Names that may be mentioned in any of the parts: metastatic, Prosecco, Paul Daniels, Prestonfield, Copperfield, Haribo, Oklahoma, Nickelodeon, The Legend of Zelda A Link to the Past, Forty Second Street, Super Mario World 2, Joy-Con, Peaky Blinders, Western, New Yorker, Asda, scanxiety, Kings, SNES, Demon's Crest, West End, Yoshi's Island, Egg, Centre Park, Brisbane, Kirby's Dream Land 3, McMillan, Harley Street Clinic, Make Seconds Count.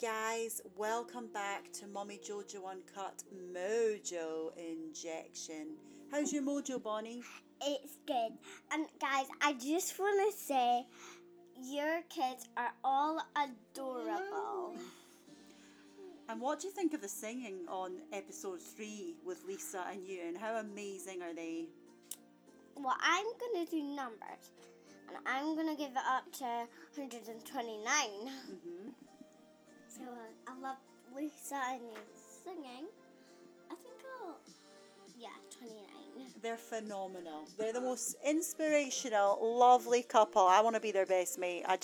Guys, welcome back to Mommy JoJo Uncut Mojo Injection. How's your mojo, Bonnie? It's good. And guys, I just want to say your kids are all adorable. And what do you think of the singing on episode 3 with Lisa and you, and how amazing are they? Well, I'm going to do numbers and I'm going to give it up to 129. Mm-hmm. So I love Lisa and singing. I think I'll... yeah, 29. They're phenomenal. They're the most inspirational, lovely couple. I want to be their best mate. I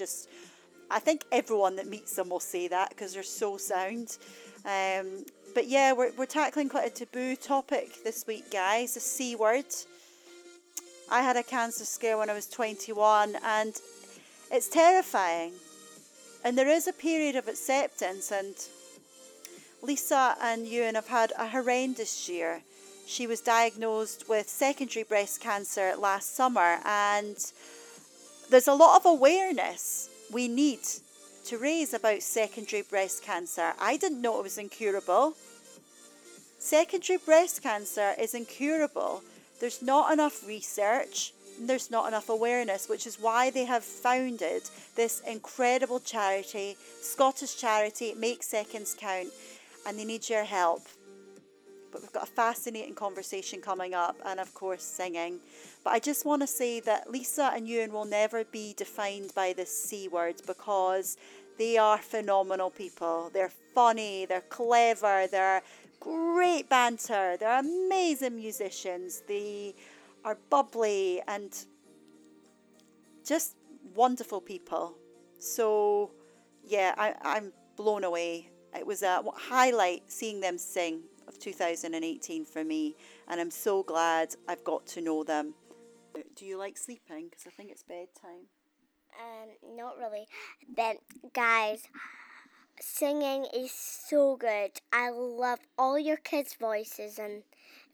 think everyone that meets them will say that because they're so sound. But yeah, we're tackling quite a taboo topic this week, guys. The C word. I had a cancer scare when I was 21 and it's terrifying. And there is a period of acceptance, and Lisa and Ewan have had a horrendous year. She was diagnosed with secondary breast cancer last summer, and there's a lot of awareness we need to raise about secondary breast cancer. I didn't know it was incurable. Secondary breast cancer is incurable. There's not enough research. There's not enough awareness, which is why they have founded this incredible charity, Scottish charity, Make Seconds Count, and they need your help. But we've got a fascinating conversation coming up, and of course singing. But I just want to say that Lisa and Ewan will never be defined by this C word because they are phenomenal people. They're funny, they're clever, they're great banter, they're amazing musicians, they are bubbly and just wonderful people. So yeah, I'm blown away. It was a highlight seeing them sing of 2018 for me, and I'm so glad I've got to know them. Do you like sleeping? Because I think it's bedtime. Not really. But guys, singing is so good. I love all your kids' voices, and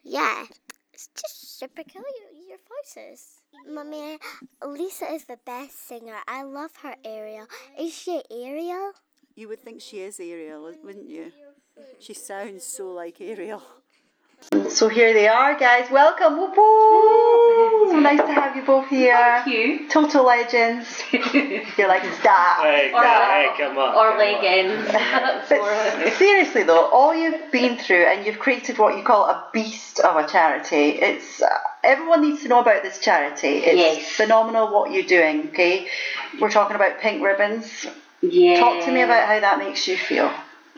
yeah, it's just super cool, your voices. Mummy, Lisa is the best singer. I love her Ariel. Is she Ariel? You would think she is Ariel, wouldn't you? She sounds so like Ariel. So here they are, guys. Welcome. Whoop, whoop. Nice to have you both here. Thank you. Total legends. You're like, stop. Hey, come on. Or leggings. Seriously, though, all you've been through, and you've created what you call a beast of a charity. It's everyone needs to know about this charity. It's phenomenal what you're doing, okay? We're talking about pink ribbons. Yeah. Talk to me about how that makes you feel.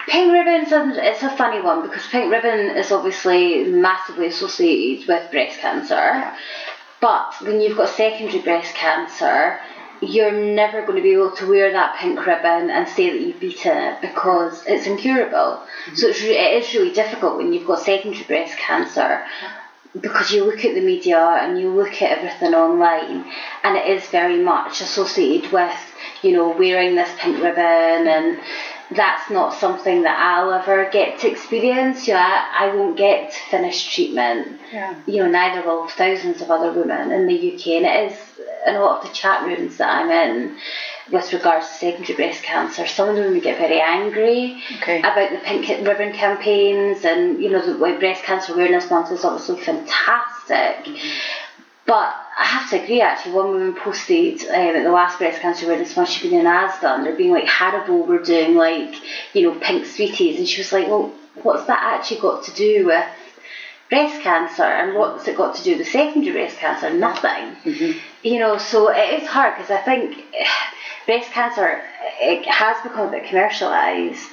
Pink ribbons, it's a funny one because pink ribbon is obviously massively associated with breast cancer. Yeah. But when you've got secondary breast cancer, you're never going to be able to wear that pink ribbon and say that you've beaten it because it's incurable. Mm-hmm. So it is really difficult when you've got secondary breast cancer because you look at the media and you look at everything online, and it is very much associated with, you know, wearing this pink ribbon, and that's not something that I'll ever get to experience. You know, I won't get to finish treatment. Yeah. You know, neither will thousands of other women in the UK, and it is in a lot of the chat rooms that I'm in with regards to secondary breast cancer. Some of the women get very angry about the pink ribbon campaigns, and you know, the way Breast Cancer Awareness Month is obviously fantastic. Mm-hmm. But I have to agree, actually, one woman posted at the last Breast Cancer Awareness Month, she'd been in Asda, and they're being like, Haribo were doing, like, you know, pink sweeties. And she was like, well, what's that actually got to do with breast cancer? And what's it got to do with secondary breast cancer? Nothing. Mm-hmm. You know, so it is hard, because I think breast cancer, it has become a bit commercialised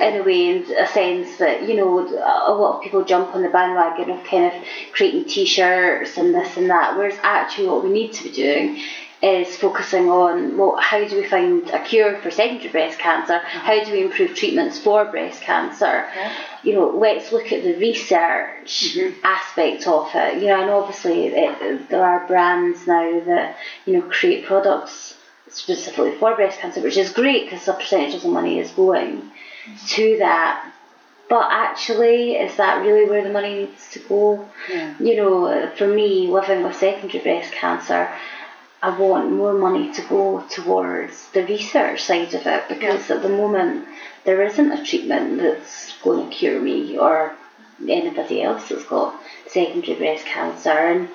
in a way, in a sense that, you know, a lot of people jump on the bandwagon of kind of creating t-shirts and this and that, whereas actually what we need to be doing is focusing on, well, how do we find a cure for secondary breast cancer? How do we improve treatments for breast cancer? Yeah. You know, let's look at the research aspect of it. You know, and obviously there are brands now that, you know, create products specifically for breast cancer, which is great because a percentage of the money is going to that. But actually, is that really where the money needs to go? Yeah. You know, for me, living with secondary breast cancer, I want more money to go towards the research side of it, because at the moment there isn't a treatment that's going to cure me or anybody else that's got secondary breast cancer. And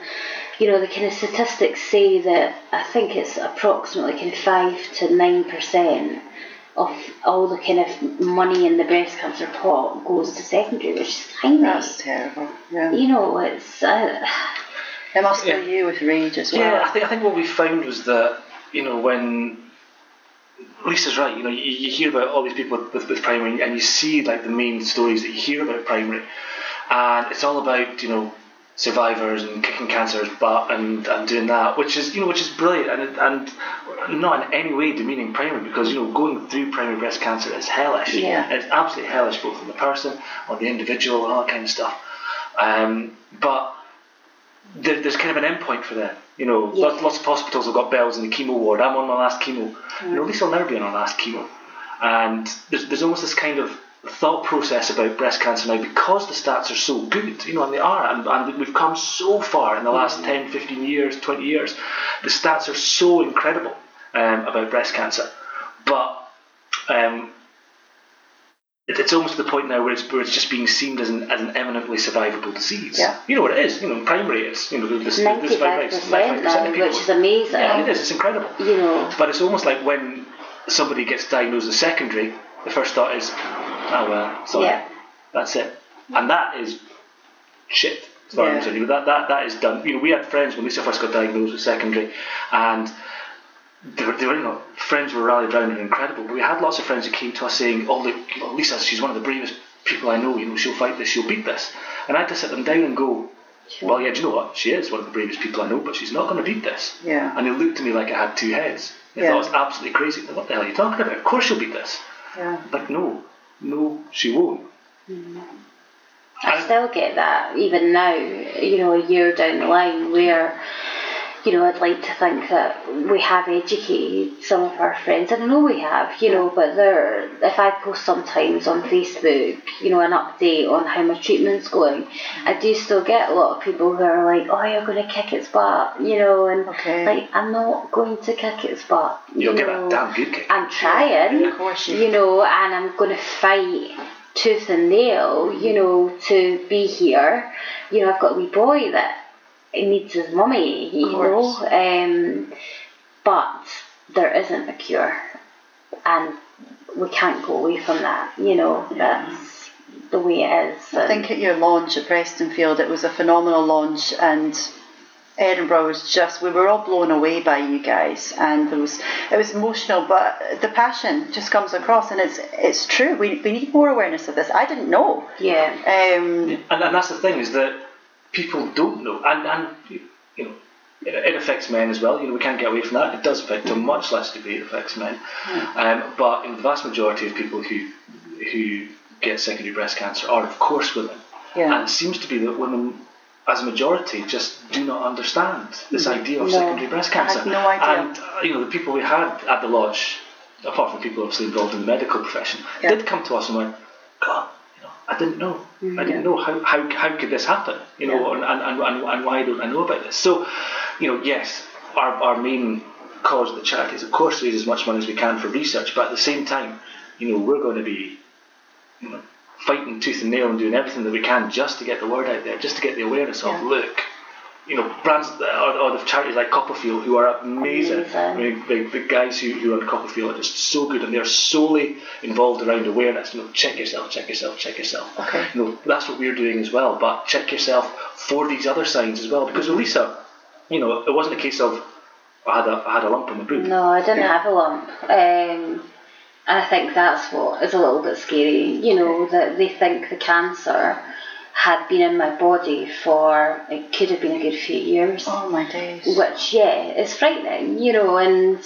you know, the kind of statistics say that I think it's approximately kind of 5 to 9% of all the kind of money in the breast cancer pot goes to secondary, which is tiny. That's terrible. Yeah. You know, it's it must be you with rage as well. Yeah, I think what we found was that, you know, when Lisa's right, you know, you hear about all these people with primary, and you see like the main stories that you hear about primary, and it's all about, you know, survivors and kicking cancers but and doing that, which is, you know, which is brilliant, and not in any way demeaning primary, because, you know, going through primary breast cancer is hellish. Yeah. It's absolutely hellish, both on the person, on the individual, and all that kind of stuff. But there's kind of an end point for that. You know, yeah. lots of hospitals have got bells in the chemo ward. I'm on my last chemo. Mm. You know, Lisa will never be on her last chemo. And there's almost this kind of thought process about breast cancer now, because the stats are so good, you know, and they are, and we've come so far in the last 10, 15 years, 20 years. The stats are so incredible about breast cancer. But it's almost to the point now where it's just being seen as an eminently survivable disease. Yeah. You know what it is. You know, in primary, it's, you know, this 95% of people, which is amazing. Yeah, it is. It's incredible. You know. But it's almost like when somebody gets diagnosed as secondary, the first thought is, oh well, sorry, that's it, and that is shit. Sorry, I'm sorry, that is done. You know, we had friends when Lisa first got diagnosed with secondary, and they were you know, friends were rallied around and incredible. But we had lots of friends who came to us saying, "Oh, Lisa, she's one of the bravest people I know. You know, she'll fight this, she'll beat this." And I had to sit them down and go, "Well, yeah, do you know what? She is one of the bravest people I know, but she's not going to beat this." Yeah. And they looked at me like I had two heads. They thought it was absolutely crazy. What the hell are you talking about? Of course she'll beat this. Yeah. But no, she won't. Mm. I still get that even now, you know, a year down the line, where, you know, I'd like to think that we have educated some of our friends, and I know we have, you know, but if I post sometimes on Facebook, you know, an update on how my treatment's going, I do still get a lot of people who are like, oh, you're going to kick its butt, you know, and like, I'm not going to kick its butt. You'll get a damn good kick. I'm trying, of course you know, and I'm going to fight tooth and nail, you know, to be here. You know, I've got a wee boy that it needs his mummy, you know, but there isn't a cure, and we can't go away from that, you know, that's the way it is. I think at your launch at Prestonfield, it was a phenomenal launch, and Edinburgh was just, we were all blown away by you guys, and it was emotional, but the passion just comes across, and it's true, we need more awareness of this. I didn't know. Yeah. And that's the thing, is that people don't know, and you know, it affects men as well. You know, we can't get away from that. It does affect, to a much less degree, it affects men. But in the vast majority of people who get secondary breast cancer are, of course, women. Yeah. And it seems to be that women, as a majority, just do not understand this idea of secondary breast cancer. I had no idea. And you know, the people we had at the lodge, apart from people obviously involved in the medical profession, did come to us and went, God, I didn't know. I didn't know how could this happen, you know, and why don't I know about this? So, you know, yes, our main cause of the charity is, of course, raise as much money as we can for research, but at the same time, you know, we're going to be, you know, fighting tooth and nail and doing everything that we can just to get the word out there, just to get the awareness of, look, you know, brands or the charities like Copperfield, who are amazing. I mean, the guys who run Copperfield are just so good, and they're solely involved around awareness. You know, check yourself. Okay. You know, that's what we're doing as well. But check yourself for these other signs as well, because with Lisa, you know, it wasn't a case of I had a lump in my boob. No, I didn't have a lump. And I think that's what is a little bit scary. You know, that they think the cancer had been in my body for, it could have been a good few years. Oh my days. Which, is frightening, you know, and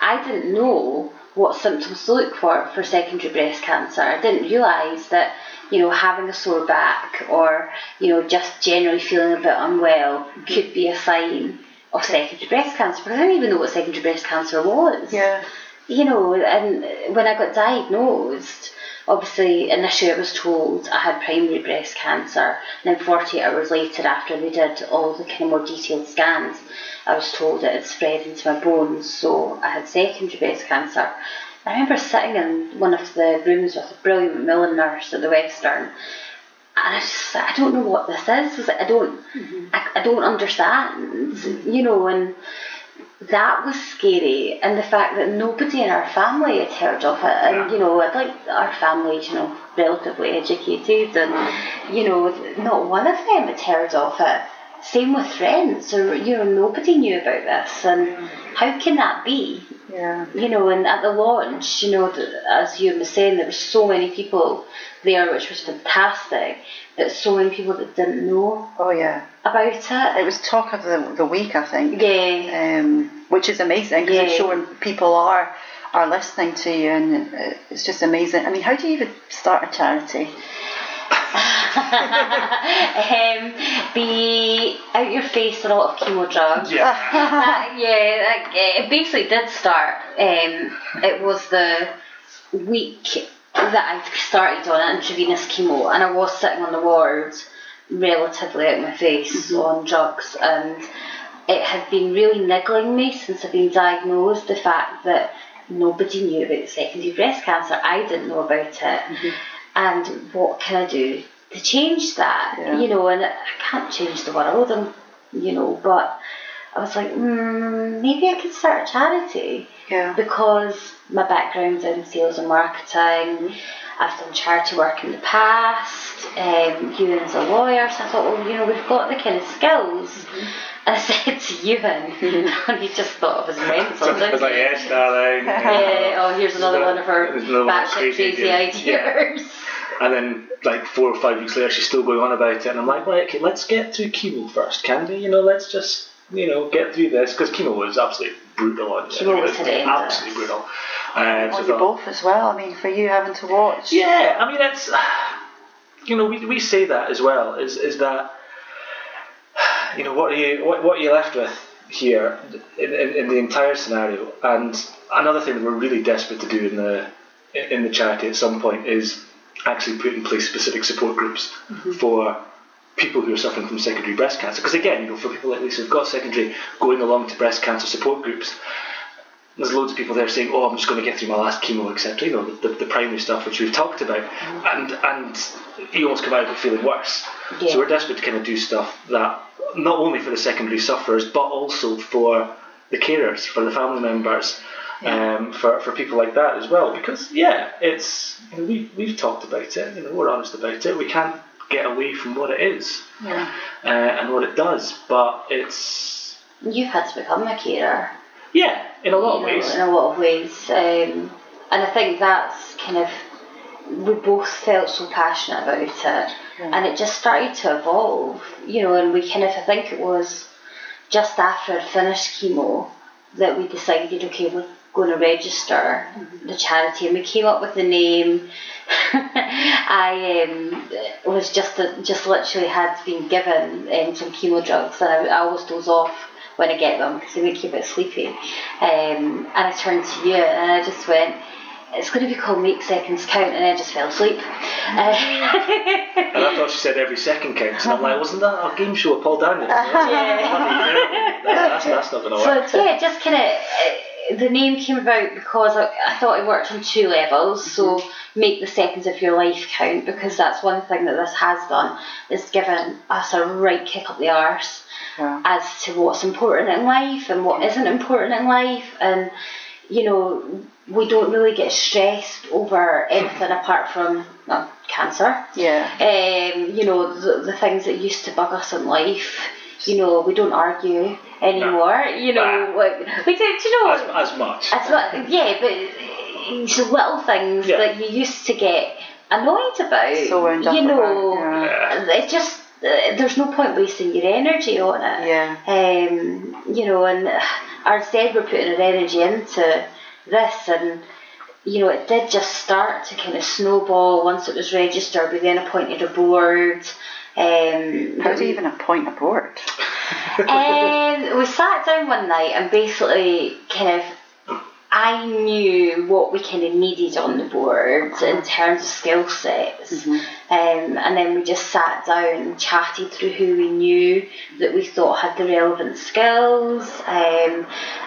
I didn't know what symptoms to look for secondary breast cancer. I didn't realise that, you know, having a sore back or, you know, just generally feeling a bit unwell could be a sign of secondary breast cancer, but I didn't even know what secondary breast cancer was. Yeah. You know, and when I got diagnosed, obviously, initially I was told I had primary breast cancer, and then 48 hours later, after they did all the kind of more detailed scans, I was told it had spread into my bones, so I had secondary breast cancer. I remember sitting in one of the rooms with a brilliant McMillan nurse at the Western, and I just, I don't know what this is. Was like, I don't understand, you know. And that was scary, and the fact that nobody in our family had heard of it, and you know, I'd like our family, you know, relatively educated, and you know, not one of them had heard of it. Same with friends, or you know, nobody knew about this, and how can that be? Yeah. You know, and at the launch, you know, as you were saying, there were so many people there, which was fantastic, but so many people that didn't know about it. It was talk of the week, I think. Yeah. Which is amazing, because it's showing people are listening to you, and it's just amazing. I mean, how do you even start a charity? Be out your face and a lot of chemo drugs. Yeah, it basically did start. It was the week that I started on intravenous chemo, and I was sitting on the ward, relatively out my face on drugs, and it had been really niggling me since I've been diagnosed. The fact that nobody knew about secondary breast cancer, I didn't know about it. And what can I do to change that? Yeah. You know, and I can't change the world, and you know, but I was like, maybe I could start a charity. Yeah. Because my background's in sales and marketing, I've done charity work in the past, Ewan's a lawyer, so I thought, well, you know, we've got the kind of skills. I said to Ewan, and he just thought of his friends. So I was like, yes, darling. Here's another one of her batshit crazy ideas. Yeah. And then, like, 4 or 5 weeks later, she's still going on about it. And I'm like, well, okay, let's get through chemo first, Candy. You know, let's just, you know, get through this. Because chemo was absolutely brutal on you. Chemo was absolutely brutal. So you both as well. I mean, for you having to watch. Yeah, I mean, it's, you know, we say that as well, is that, you know, what are you left with here in the entire scenario? And another thing that we're really desperate to do in the charity at some point is actually put in place specific support groups for people who are suffering from secondary breast cancer. Because again, you know, for people like Lisa who've got secondary, going along to breast cancer support groups, there's loads of people there saying, oh, I'm just going to get through my last chemo, etc. You know, the primary stuff which we've talked about, and you almost come out of it feeling worse. Yeah. So we're desperate to kind of do stuff that, not only for the secondary sufferers, but also for the carers, for the family members, for people like that as well. Because it's, you know, we've talked about it. You know, we're honest about it. We can't get away from what it is and what it does. But it's, you've had to become a carer. Yeah, in a lot of ways. In a lot of ways, and I think that's kind of, we both felt so passionate about it, and it just started to evolve, you know. And we kind of, I think it was just after I'd finished chemo that we decided, okay, we're going to register the charity, and we came up with the name. I was just literally had been given some chemo drugs, and I always doze off when I get them because they make you a bit sleepy, and I turned to you and I just went, it's going to be called Make Seconds Count, and I just fell asleep. And I thought she said every second counts, and I'm like, wasn't that our game show with Paul Daniels? That's not going to work. So yeah, just kind of, the name came about because I thought it worked on two levels. So make the seconds of your life count, because that's one thing that this has done, is given us a right kick up the arse as to what's important in life and what isn't important in life. And you know, we don't really get stressed over anything apart from cancer. Yeah. You know, the things that used to bug us in life. You know, we don't argue anymore. You know, we don't. You know, as much. Yeah, but so little things that you used to get annoyed about. So you know, it just, there's no point wasting your energy on it. Yeah. You know, and instead we're putting our energy into this, and you know, it did just start to kind of snowball once it was registered. We then appointed a board. How do you even appoint a board? We sat down one night and basically kind of, I knew what we kind of needed on the board in terms of skill sets, And then we just sat down and chatted through who we knew that we thought had the relevant skills.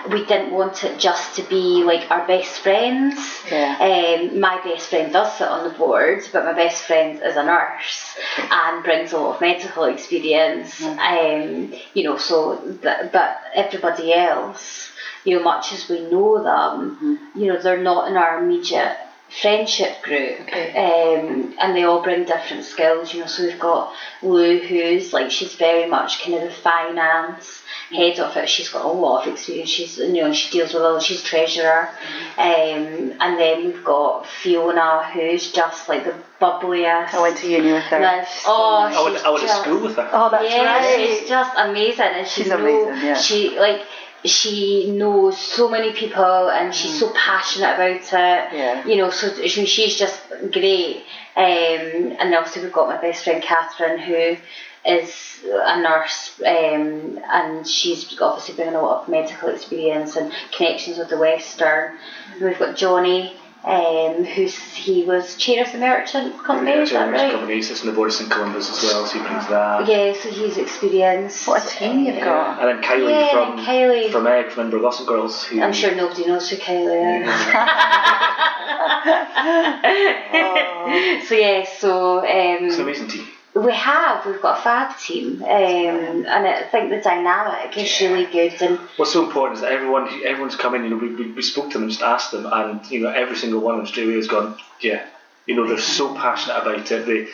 We didn't want it just to be like our best friends. Yeah. My best friend does sit on the board, but my best friend is a nurse and brings a lot of medical experience. Mm. You know, so but everybody else, you know, much as we know them, mm. you know, they're not in our immediate friendship group, okay. And they all bring different skills, you know. So we've got Lou, who's like, she's very much kind of the finance head of it. She's got a lot of experience. She's, you know, she deals with all, she's treasurer. And then we've got Fiona, who's just like the bubbliest. I went to uni with her. I went to school with her. Oh, that's right. She's just amazing, and she's amazing. Yeah. She knows so many people, and she's so passionate about it. Yeah. You know, so she's just great. And obviously we've got my best friend Catherine, who is a nurse, and she's obviously bringing a lot of medical experience and connections with the Western. And we've got Johnny, he was chair of the merchant company, is that right? Company. He sits on the board of St Columbus as well, so he brings that. Yeah, so he's experienced. What a team you've got. And then Kylie from Egg, from Edinburgh Lost Girls. I'm sure nobody knows who Kylie is. It's an amazing team. We've got a fab team, and I think the dynamic is really good. And what's so important is that everyone's come in, you know, we spoke to them and just asked them, and, you know, every single one of them straight away has gone, yeah, you know, they're so passionate about it,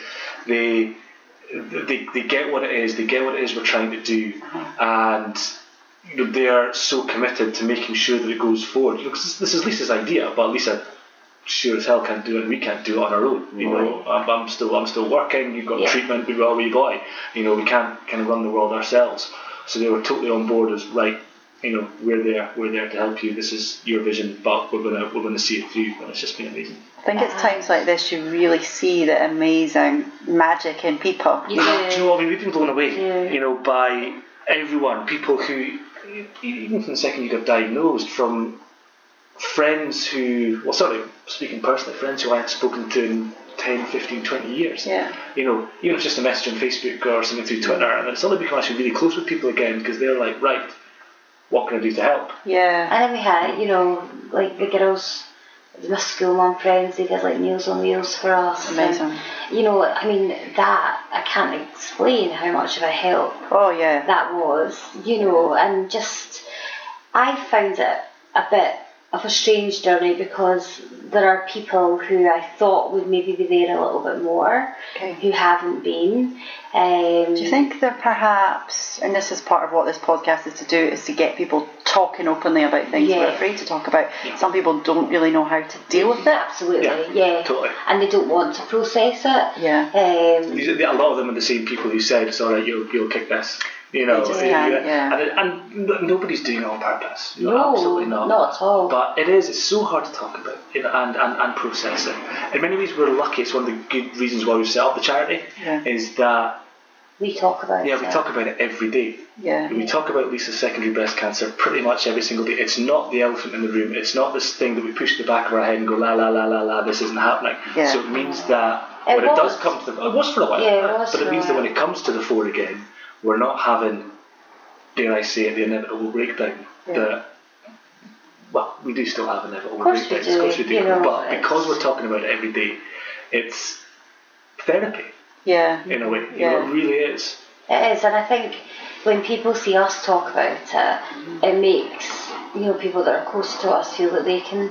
they get what it is, we're trying to do, and you know, they are so committed to making sure that it goes forward. You know, 'cause this is Lisa's idea, but Lisa sure as hell can't do it, and we can't do it on our own. You know, I'm still working. You've got treatment. We've got a wee boy. You know, we can't kind of run the world ourselves. So they were totally on board as right. You know, we're there to help you. This is your vision, but we're gonna see it through. And it's just been amazing. I think it's times like this you really see the amazing magic in people. Yeah. Do you know what I mean? We've been blown away. Yeah. You know, by everyone. People who, even from the second you got diagnosed, from friends who, speaking personally, friends who I hadn't spoken to in 10, 15, 20 years. Yeah. You know, even if it's just a message on Facebook or something through Twitter, and it's only become actually really close with people again, because they're like, right, what can I do to help? Yeah. And then we had, you know, like the girls, my school mum friends, they did like Meals on Wheels for us. Amazing. And, you know, I mean, that, I can't explain how much of a help that was, you know, and just, I found it a bit of a strange journey, because there are people who I thought would maybe be there a little bit more who haven't been. Do you think that perhaps, and this is part of what this podcast is to do, is to get people talking openly about things they're afraid to talk about? Yeah. Some people don't really know how to deal with it. Absolutely, yeah. Totally. And they don't want to process it. Yeah. A lot of them are the same people who said, it's all right, you'll kick this. You know, and nobody's doing it on purpose. You know, no, absolutely not at all. But it's so hard to talk about it and process it. In many ways, we're lucky. It's one of the good reasons why we've set up the charity is that we talk about it. Yeah, we talk about it every day. Yeah. We talk about Lisa's secondary breast cancer pretty much every single day. It's not the elephant in the room. It's not this thing that we push the back of our head and go, la, la, la, la, la, this isn't happening. Yeah. So it means that when it does come to the... It was for a while. Yeah, it was But it means that when it comes to the fore again, we're not having, dare I say it, the inevitable breakdown. Yeah. We do still have inevitable breakdowns, of course we do. You know, but because we're talking about it every day, it's therapy. Yeah. In a way, it really is. It is, and I think when people see us talk about it, it makes, you know, people that are close to us feel that they can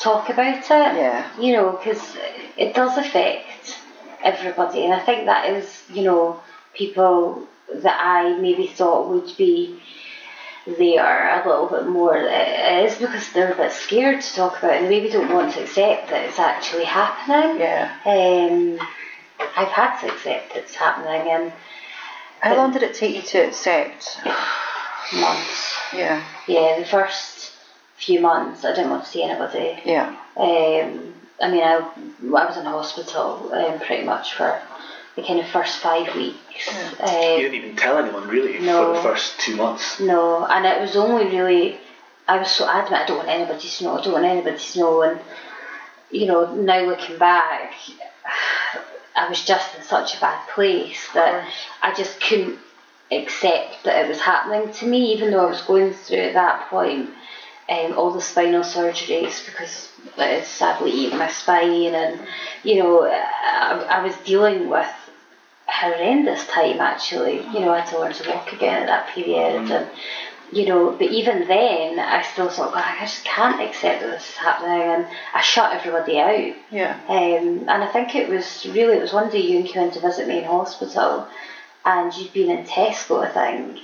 talk about it. Yeah. You know, because it does affect everybody, and I think that is, you know, people that I maybe thought would be there a little bit more, it is because they're a bit scared to talk about it, and maybe don't want to accept that it's actually happening. Yeah. I've had to accept it's happening. And how long did it take you to accept? Months. Yeah. Yeah, the first few months I didn't want to see anybody. Yeah. I mean, I was in hospital pretty much for the kind of first 5 weeks. Yeah. You didn't even tell anyone really for the first 2 months. No, and it was only really, I was so adamant, I don't want anybody to know, and you know, now looking back, I was just in such a bad place that I just couldn't accept that it was happening to me, even though I was going through at that point all the spinal surgeries, because it's sadly eating my spine, and you know, I was dealing with horrendous time actually. You know, I had to learn to walk again at that period, and you know, but even then I still thought, God, I just can't accept that this is happening, and I shut everybody out. Yeah. And I think it was one day you came in to visit me in hospital, and you'd been in Tesco, I think,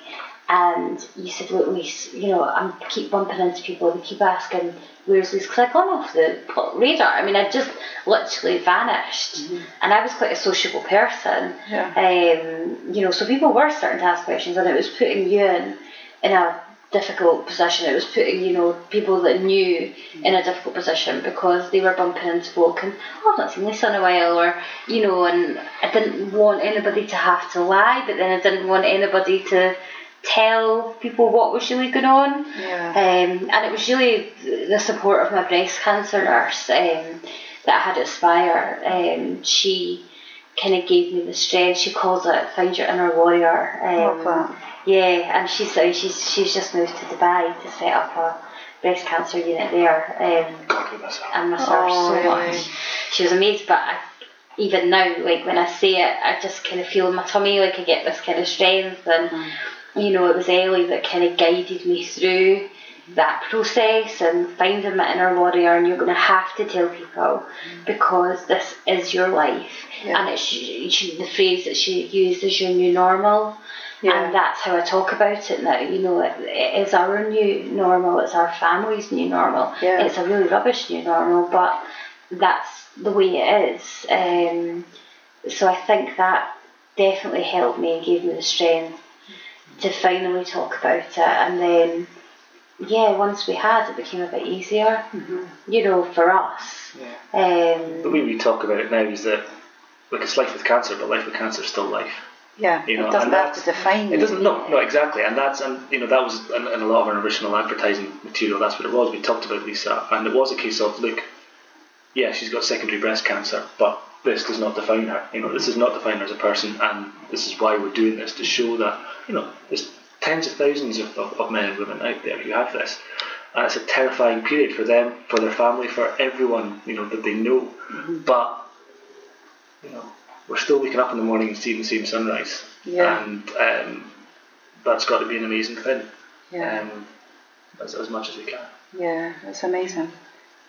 and you said, look, Lise, you know, I keep bumping into people, they keep asking, where's Lise? Because I'd gone off the radar. I mean, I just literally vanished, and I was quite a sociable person. Yeah. You know, so people were starting to ask questions, and it was putting you in a difficult position. It was putting, you know, people that knew in a difficult position, because they were bumping into folk and, oh, I've not seen Lise in a while, or, you know, and I didn't want anybody to have to lie, but then I didn't want anybody to tell people what was really going on. Yeah. And it was really the support of my breast cancer nurse that I had at Spire. She kind of gave me the strength. She calls it find your inner warrior. Love that. Yeah, and she's just moved to Dubai to set up a breast cancer unit there. I miss her so much. She was amazing, but even now, like when I say it, I just kind of feel in my tummy, like I get this kind of strength, and you know, it was Ellie that kind of guided me through that process and finding my inner warrior. And you're going to have to tell people, because this is your life, and it's the phrase that she used is your new normal. Yeah. And that's how I talk about it now. You know, it is our new normal. It's our family's new normal. Yeah. It's a really rubbish new normal, but that's the way it is. So I think that definitely helped me and gave me the strength to finally talk about it. And then, yeah, once we had, it became a bit easier, you know, for us. Yeah. The way we talk about it now is that, like, it's life with cancer, but life with cancer is still life. Yeah, you know, it doesn't have to define it. Doesn't. No, exactly. And that's, and you know, that was in a lot of our original advertising material. That's what it was. We talked about Lise, and it was a case of, look, yeah, she's got secondary breast cancer, but this does not define her. You know, this does not define her as a person, and this is why we're doing this, to show that, you know, there's tens of thousands of men and women out there who have this, and it's a terrifying period for them, for their family, for everyone, you know, that they know. But you know, we're still waking up in the morning and seeing the same sunrise, and that's got to be an amazing thing, as much as we can. Yeah, it's amazing.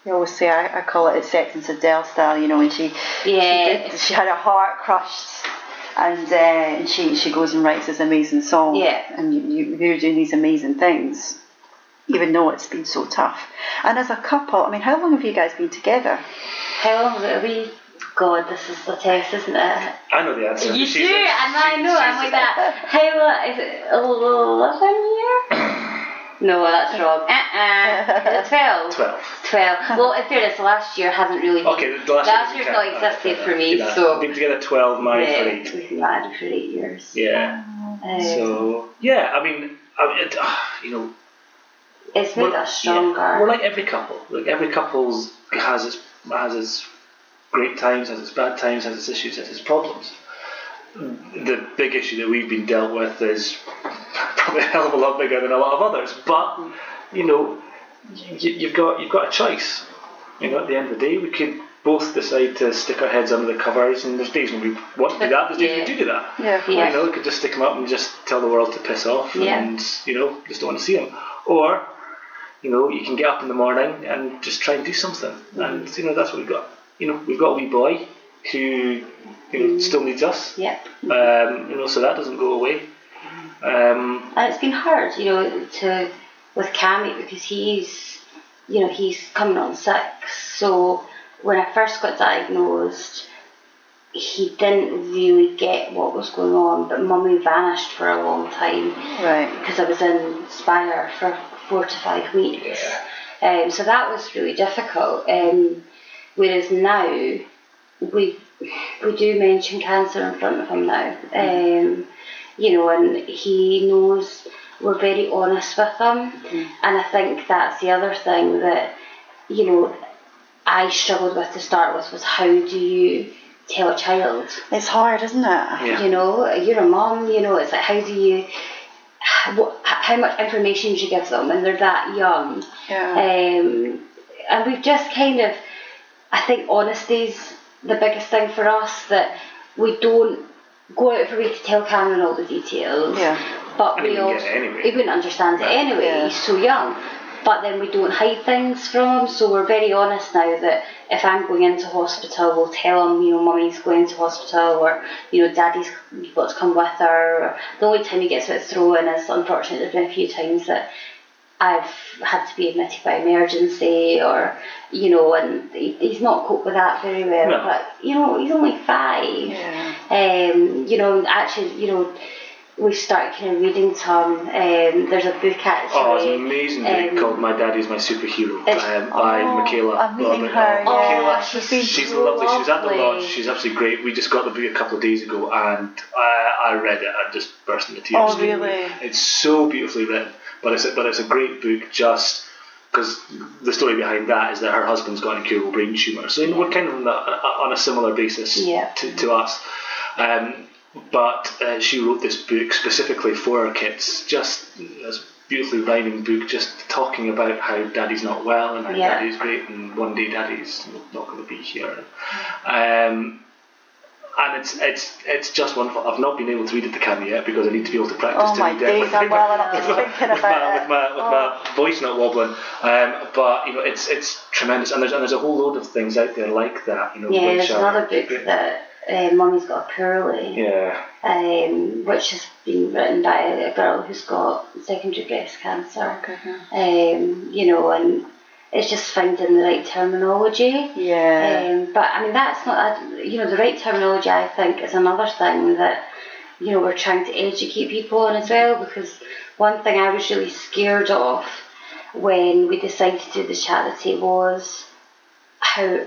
You always say, I call it acceptance of Adele style, you know, when she had her heart crushed, and she goes and writes this amazing song, and you're doing these amazing things, even though it's been so tough. And as a couple, I mean, how long have you guys been together? How long have we... God, this is the test, isn't it? I know the answer. You do, and I know. I'm like that. How long is it? 11 years? No, that's wrong. 12. 12. Well, in fairness, last year hasn't really. Okay, last year's not existed for me. So we've been together 12, married for 8. We've been married for 8 years. Yeah. So yeah, I mean, you know, it's made us stronger. Yeah, we're like every couple. Like every couple has its great times, has its bad times, has its issues, has its problems. The big issue that we've been dealt with is probably a hell of a lot bigger than a lot of others. But you know, you've got a choice. You know, at the end of the day, we could both decide to stick our heads under the covers, and there's days when we want to do that. There's days when we do that. Yeah, you know, we could just stick them up and just tell the world to piss off, and you know, just don't want to see them. Or you know, you can get up in the morning and just try and do something, and you know, that's what we've got. You know, we've got a wee boy who, you know, still needs us. Yeah. You know, so that doesn't go away. And it's been hard, you know, with Cammy, because he's coming on 6. So when I first got diagnosed, he didn't really get what was going on, but Mummy vanished for a long time. Right. Because I was in Spire for 4 to 5 weeks. Yeah. So that was really difficult. Whereas now, we do mention cancer in front of him now, you know, and he knows we're very honest with him, and I think that's the other thing that, you know, I struggled with to start with, was how do you tell a child. It's hard, isn't it? Yeah. You know, you're a mom, you know, it's like, how do you, how much information do you give them when they're that young? Yeah. And we've just kind of, I think honesty's the biggest thing for us, that we don't go out of our way to tell Cameron all the details. Yeah. But and we also, he wouldn't understand it anyway, yeah. He's so young. But then we don't hide things from him, so we're very honest now that if I'm going into hospital, we'll tell him, you know, Mummy's going to hospital, or, you know, Daddy's got to come with her. The only time he gets a bit thrown is, unfortunately, there's been a few times that I've had to be admitted by emergency, or, you know, and he's not coped with that very well. No. But, you know, he's only 5. Yeah. You know, actually, you know, we started kind of reading to him. There's a book actually. Oh, it's an amazing book called My Daddy's My Superhero by Michaela. I'm meeting her. Oh, Michaela, she's so lovely. She was at the lodge. She's absolutely great. We just got the book a couple of days ago, and I read it and just burst into tears. Oh, really? It's so beautifully written, but it's a great book just because the story behind that is that her husband's got an incurable brain tumour. So, you know, we're kind of on a similar basis to us. But she wrote this book specifically for her kids, just this beautifully rhyming book, just talking about how Daddy's not well and how Daddy's great and one day Daddy's not going to be here. And it's just wonderful. I've not been able to read it to Cam yet because I need to be able to practice to read it. Oh my days, I'm well enough thinking about it. With my voice not wobbling. But, you know, it's tremendous. And there's a whole load of things out there like that. You know, yeah, there's another book that... Mummy's Got a Poorly, which has been written by a girl who's got secondary breast cancer. You know, and it's just finding the right terminology. But I mean, that's not, you know, the right terminology, I think, is another thing that, you know, we're trying to educate people on as well, because one thing I was really scared of when we decided to do the charity was how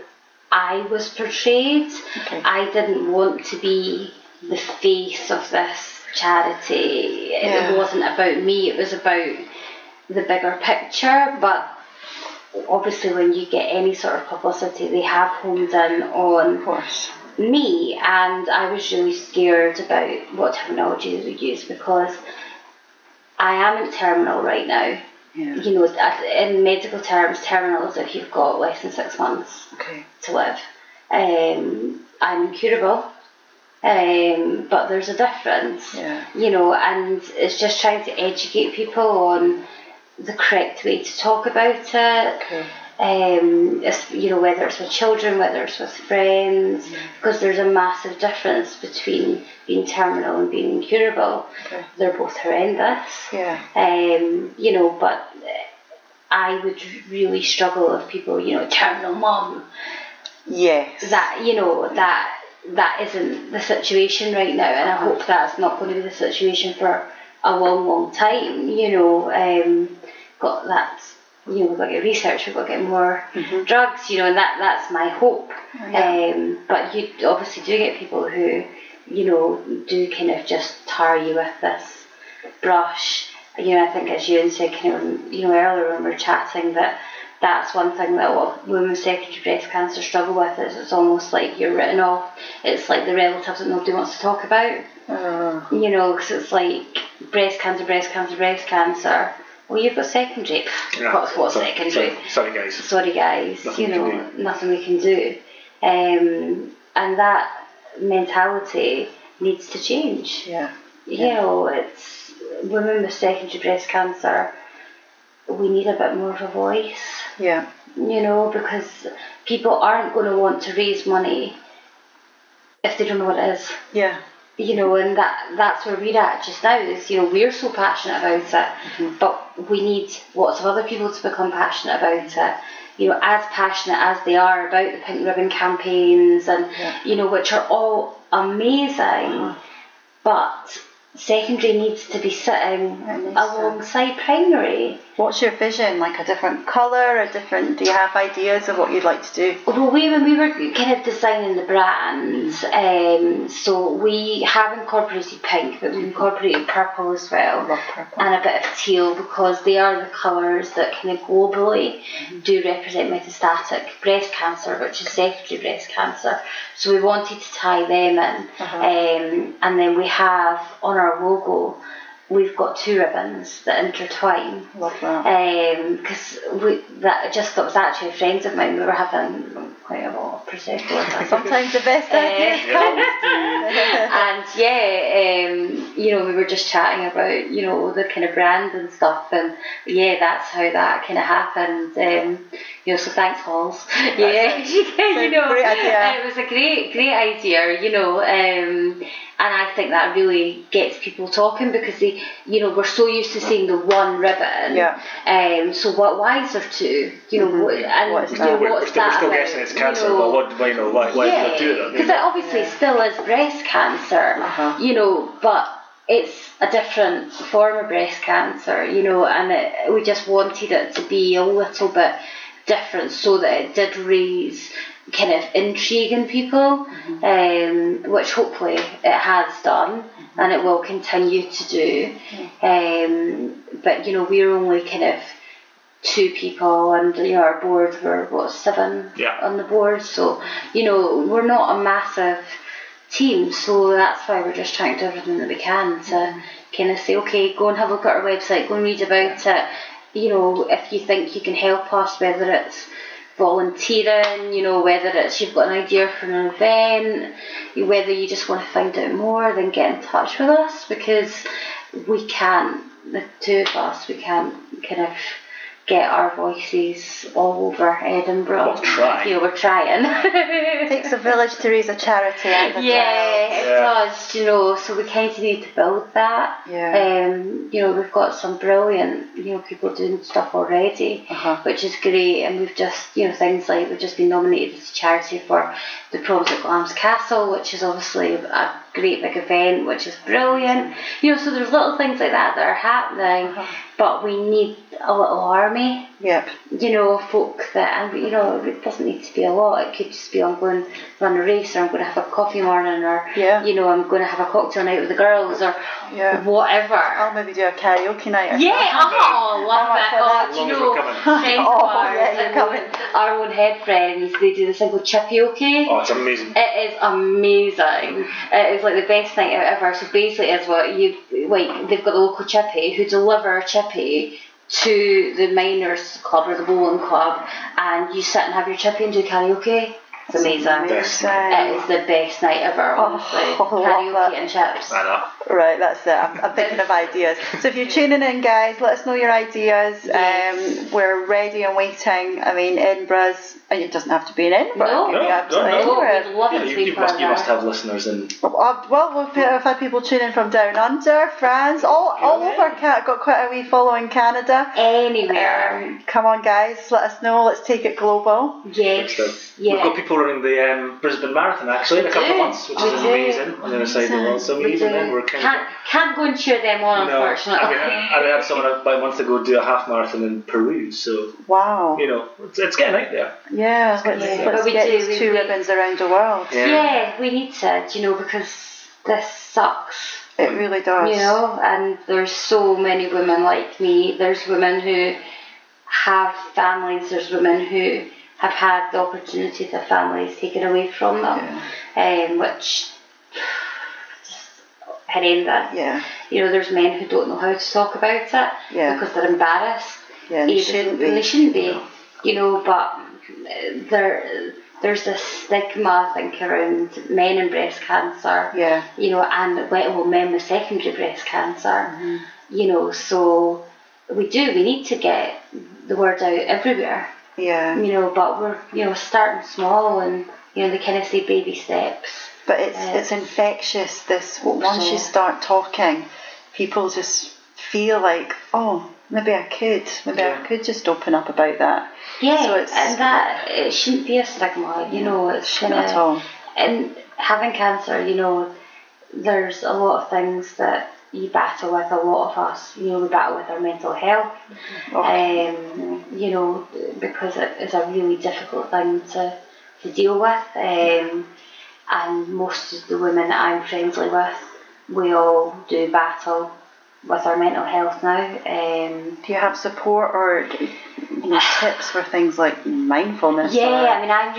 I was portrayed. I didn't want to be the face of this charity. It wasn't about me, it was about the bigger picture. But obviously when you get any sort of publicity, they have honed in on me, and I was really scared about what terminology we use, because I am in terminal right now. You know, in medical terms, terminal is if you've got less than 6 months to live. I'm incurable, but there's a difference, you know, and it's just trying to educate people on the correct way to talk about it. It's, you know, whether it's with children, whether it's with friends, because there's a massive difference between being terminal and being incurable. They're both horrendous. You know, but I would really struggle if people, you know, terminal mum. That, you know, that isn't the situation right now, and I hope that's not going to be the situation for a long, long time. You know, got that. You know, we've got to get research, we've got to get more drugs, you know, and that's my hope. But you obviously do get people who, you know, do kind of just tar you with this brush. You know, I think as you said, kind of, you know, earlier when we were chatting, that's one thing that what women with secondary breast cancer struggle with, is it's almost like you're written off. It's like the relatives that nobody wants to talk about. You know, because it's like breast cancer. Well, you've got secondary. What's secondary? Sorry, guys. Nothing, you know, nothing we can do. And that mentality needs to change. You know, it's women with secondary breast cancer, we need a bit more of a voice. You know, because people aren't going to want to raise money if they don't know what it is. You know, and that's where we're at just now, is, you know, we're so passionate about it, but we need lots of other people to become passionate about it. You know, as passionate as they are about the pink ribbon campaigns and, you know, which are all amazing, but secondary needs to be sitting alongside primary. What's your vision? Like a different colour, a different... Do you have ideas of what you'd like to do? Well, when we were kind of designing the brands, so we have incorporated pink, but we've incorporated purple as well. Love purple. And a bit of teal, because they are the colours that kind of globally do represent metastatic breast cancer, which is secondary breast cancer. So we wanted to tie them in. And then we have on our logo... We've got two ribbons that intertwine. Love that. Because that was actually a friend of mine. We were having quite a lot of prosecco. Sometimes the best ideas come. And we were just chatting about the kind of brand and stuff, and that's how that kind of happened. So thanks, Halls. Yeah, great idea. It was a great idea. And I think that really gets people talking, because they, we're so used to seeing the one ribbon. Yeah. So why is there two? What's that? We're still guessing it's cancer, but why do they do that? Because it obviously still is breast cancer. But it's a different form of breast cancer. And we just wanted it to be a little bit different, so that it did raise kind of intrigue in people, which hopefully it has done, and it will continue to do. But we're only kind of two people, and our board, we're seven on the board, so we're not a massive team, so that's why we're just trying to do everything that we can to kind of say, okay, go and have a look at our website, go and read about it. If you think you can help us, whether it's volunteering, whether it's you've got an idea for an event, whether you just want to find out more, then get in touch with us, because we can't, the two of us, we can't kind of get our voices all over Edinburgh. We'll try. We're trying. It takes a village to raise a charity. It does, so we kind of need to build that. Yeah. We've got some brilliant, people doing stuff already, which is great, and we've just, things like, we've just been nominated as a charity for the proms at Glam's Castle, which is obviously a great big event, which is brilliant. So there's little things like that are happening, but we need a little army. Yep. Folk that, and it doesn't need to be a lot. It could just be, I'm going to run a race, or I'm going to have a coffee morning, or I'm going to have a cocktail night with the girls, or whatever. I'll maybe do a karaoke night. Or love it. Our own head friends, they do the single chippyoke. Oh, it's amazing. It is amazing. It is like the best night out ever. So basically, it's they've got the local chippy who deliver a chippy to the Miners Club or the bowling club, and you sit and have your chippy and do karaoke. It's amazing. It is the best night ever, honestly. Karaoke and chips. I know. Right, that's it. I'm thinking of ideas. So if you're tuning in, guys, let us know your ideas. Yes. We're ready and waiting. I mean, Edinburgh's... It doesn't have to be in Edinburgh. No. We'd love it to be you must have listeners in... Well, we've had people tune in from down under, France, all over. Got quite a wee following Canada. Anywhere. Come on, guys. Let us know. Let's take it global. Yes. Yeah. We've got people running the Brisbane Marathon actually in a couple of months, which is amazing on the other side of the world. So even then we're kind of can't go and cheer them on, unfortunately. I had someone about a month ago do a half marathon in Peru, so wow, it's getting out there. Yeah, let's get these two ribbons around the world. Yeah, we need to, because this sucks. It really does. And there's so many women like me. There's women who have families. There's women who have had the opportunity of their families taken away from them, which just horrendous. Yeah. There's men who don't know how to talk about it because they're embarrassed. Yeah, and they shouldn't be. But there's this stigma, I think, around men and breast cancer. Yeah. And men with secondary breast cancer. Mm-hmm. So we need to get the word out everywhere. Yeah. But we're starting small, and they kind of say baby steps. But it's infectious. This once you start talking, people just feel like, oh, maybe I could just open up about that. Yeah. So it shouldn't be a stigma. It shouldn't at all. And having cancer, there's a lot of things that you battle with, a lot of us, you know, we battle with our mental health, you know, because it's a really difficult thing to deal with, and most of the women that I'm friendly with, we all do battle with our mental health now. Do you have support or tips for things like mindfulness? I mean, I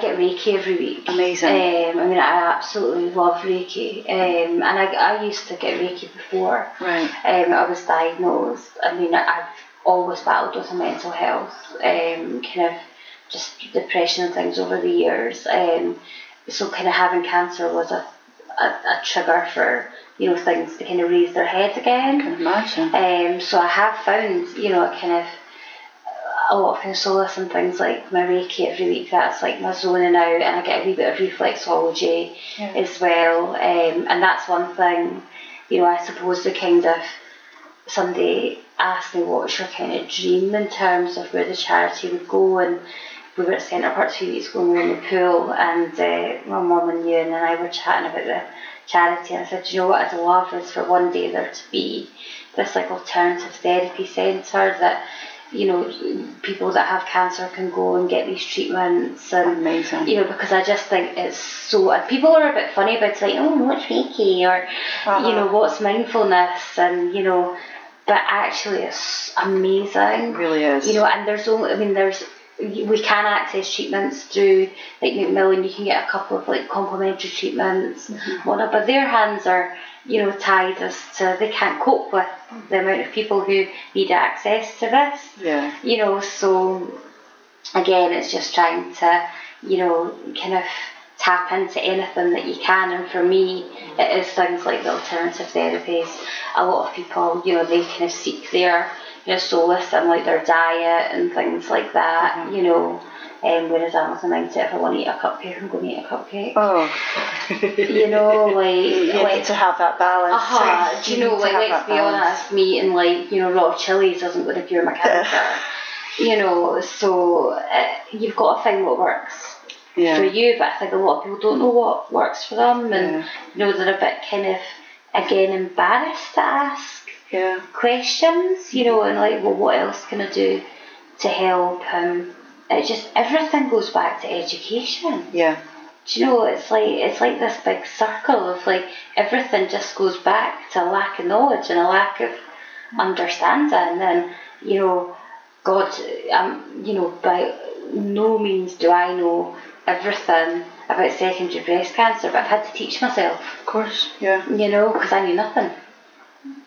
get Reiki every week. Amazing. I mean, I absolutely love Reiki, and I used to get Reiki before. Right. I was diagnosed. I mean, I've always battled with mental health, kind of just depression and things over the years. So kind of having cancer was a trigger for, you know, things to kind of raise their heads again. I can imagine. So I have found, you know, a lot of solace and things like my Reiki every week. That's like my zoning out, and I get a wee bit of reflexology as well. And that's one thing, you know, I suppose the kind of, somebody asked me what's your kind of dream in terms of where the charity would go, and we were at Centre Park 2 weeks ago, and we were in the pool, and my mum and Ewan and I were chatting about the charity, and I said, you know what I'd love is for one day there to be this like alternative therapy centre that, you know, people that have cancer can go and get these treatments. And amazing. You know, because I just think it's so, and people are a bit funny about it, like, oh, what's Reiki, or you know, what's mindfulness, and you know, but actually it's amazing. It really is. You know, and there's only, I mean, there's, we can access treatments through like McMillan. You can get a couple of like complementary treatments, whatnot, but their hands are, you know, tied as to they can't cope with the amount of people who need access to this. Yeah. You know, so again, it's just trying to, you know, kind of tap into anything that you can, and for me it is things like the alternative therapies. A lot of people, you know, they kind of seek their, you know, solace and like their diet and things like that, you know. Whereas I'm with the mindset, if I want to eat a cupcake, I'm going to eat a cupcake. You know, like, you need to have that balance. Do you know, like, let's be honest, me and like, you know, raw chilies isn't going to cure my cancer. You know, so you've got to find what works for you, but I think a lot of people don't know what works for them, and you know, they're a bit kind of, again, embarrassed to ask questions, you know, and like, well, what else can I do to help? And it just, everything goes back to education. Do you know, it's like this big circle of like, everything just goes back to a lack of knowledge and a lack of understanding. And you know, God, you know, by no means do I know everything about secondary breast cancer, but I've had to teach myself. Of course, you know, because I knew nothing.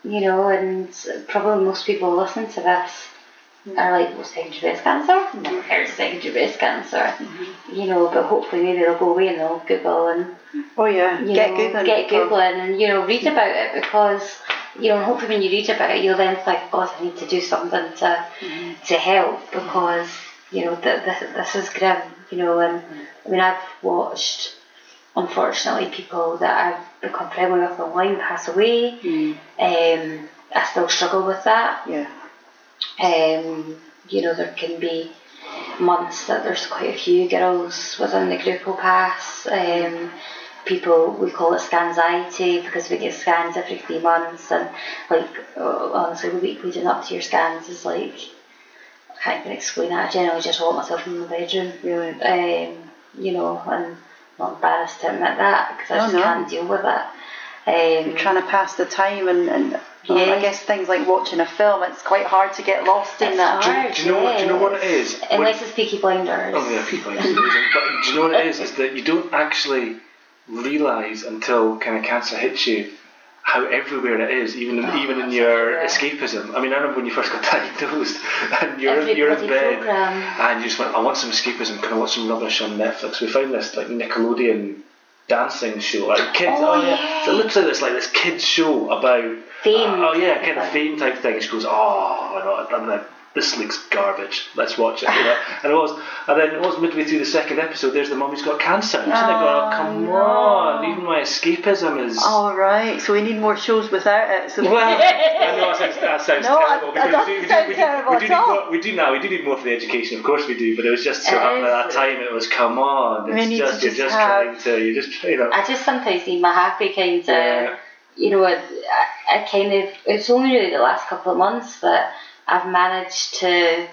You know, and probably most people listening to this are like, well, secondary breast cancer? Never heard of secondary breast cancer. You know, but hopefully maybe they'll go away and they'll Google and... Get Googling and, you know, read about it, because, you know, hopefully when you read about it, you'll then think, oh, I need to do something to help, because, you know, this is grim, you know, and I mean, I've watched, unfortunately, people that I've become friendly with online pass away. I still struggle with that. You know, there can be months that there's quite a few girls within the group will pass. People, we call it scanxiety, because we get scans every 3 months, and like, honestly, the week leading up to your scans is like, I can't even explain that. I generally just lock myself in the bedroom, you know, and I'm not embarrassed to admit that, because I just can't deal with it. You're trying to pass the time, and I guess things like watching a film, it's quite hard to get lost in that. Do you know what it is? Unless it's Peaky Blinders. Oh yeah, Peaky Blinders. But do you know what it is? It's that you don't actually realise until kind of cancer hits you how everywhere it is, even in your escapism. I mean, I remember when you first got diagnosed, and you're in bed, and you just went, I want some escapism, can I watch some rubbish on Netflix? We found this like Nickelodeon dancing show, like kids. So it looks like it's like this kids show about fame. Kind of fame type thing. She goes, this looks garbage. Let's watch it. You know? and it was midway through the second episode. There's the mum who's got cancer. And I go, come on! Even my escapism is. All right, so we need more shows without it. So I know that sounds terrible. We do need more for the education, of course we do. But it was just so at that time it was, come on! It's just, you're just trying to. I just sometimes need my happy kind of. you know, I kind of, it's only really the last couple of months that I've managed to,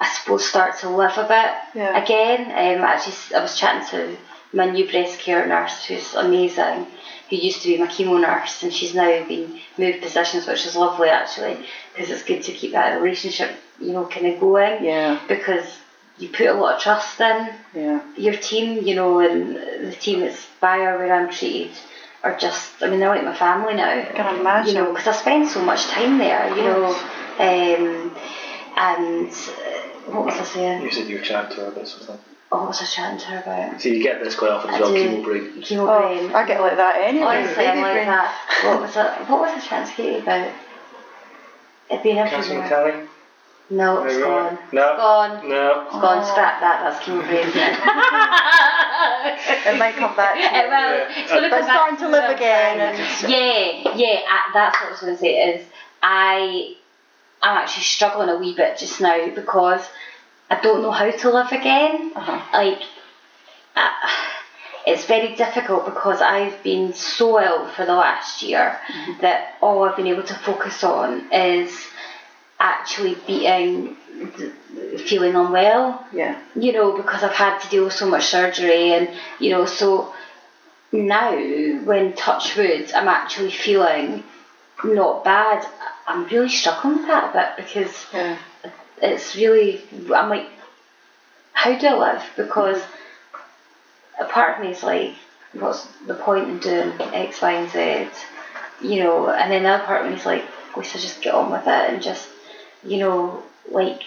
I suppose, start to live a bit again. I was chatting to my new breast care nurse, who's amazing, who used to be my chemo nurse, and she's now been moved positions, which is lovely actually, because it's good to keep that relationship, you know, kind of going. Yeah. Because you put a lot of trust in your team, you know, and the team that's buyer where I'm treated are just, I mean, they're like my family now. I can imagine. You know, because I spend so much time there, you know. And what was I saying? You said you were chatting to her about something. Oh, what was I chatting to her about? So you get this quite often as well, chemo brain. Chemo brain. I get like that anyway. Honestly, I'm like that. What was I chatting to Katie about? It'd been everywhere. No, it's gone. No. Gone. No. It's gone. Scrap that. That's chemo brain. It might come back. It's going to come back. It's starting to live again. That's what I was going to say. Is I'm actually struggling a wee bit just now because I don't know how to live again. Uh-huh. Like, it's very difficult because I've been so ill for the last year that all I've been able to focus on is actually beating feeling unwell. Yeah. You know, because I've had to deal with so much surgery and, you know, so now when touch wood, I'm actually feeling not bad. I'm really struggling with that a bit because it's really, I'm like, how do I live? Because a part of me is like, what's the point in doing X, Y, and Z? You know, and then another part of me is like, we should just get on with it and just, you know, like,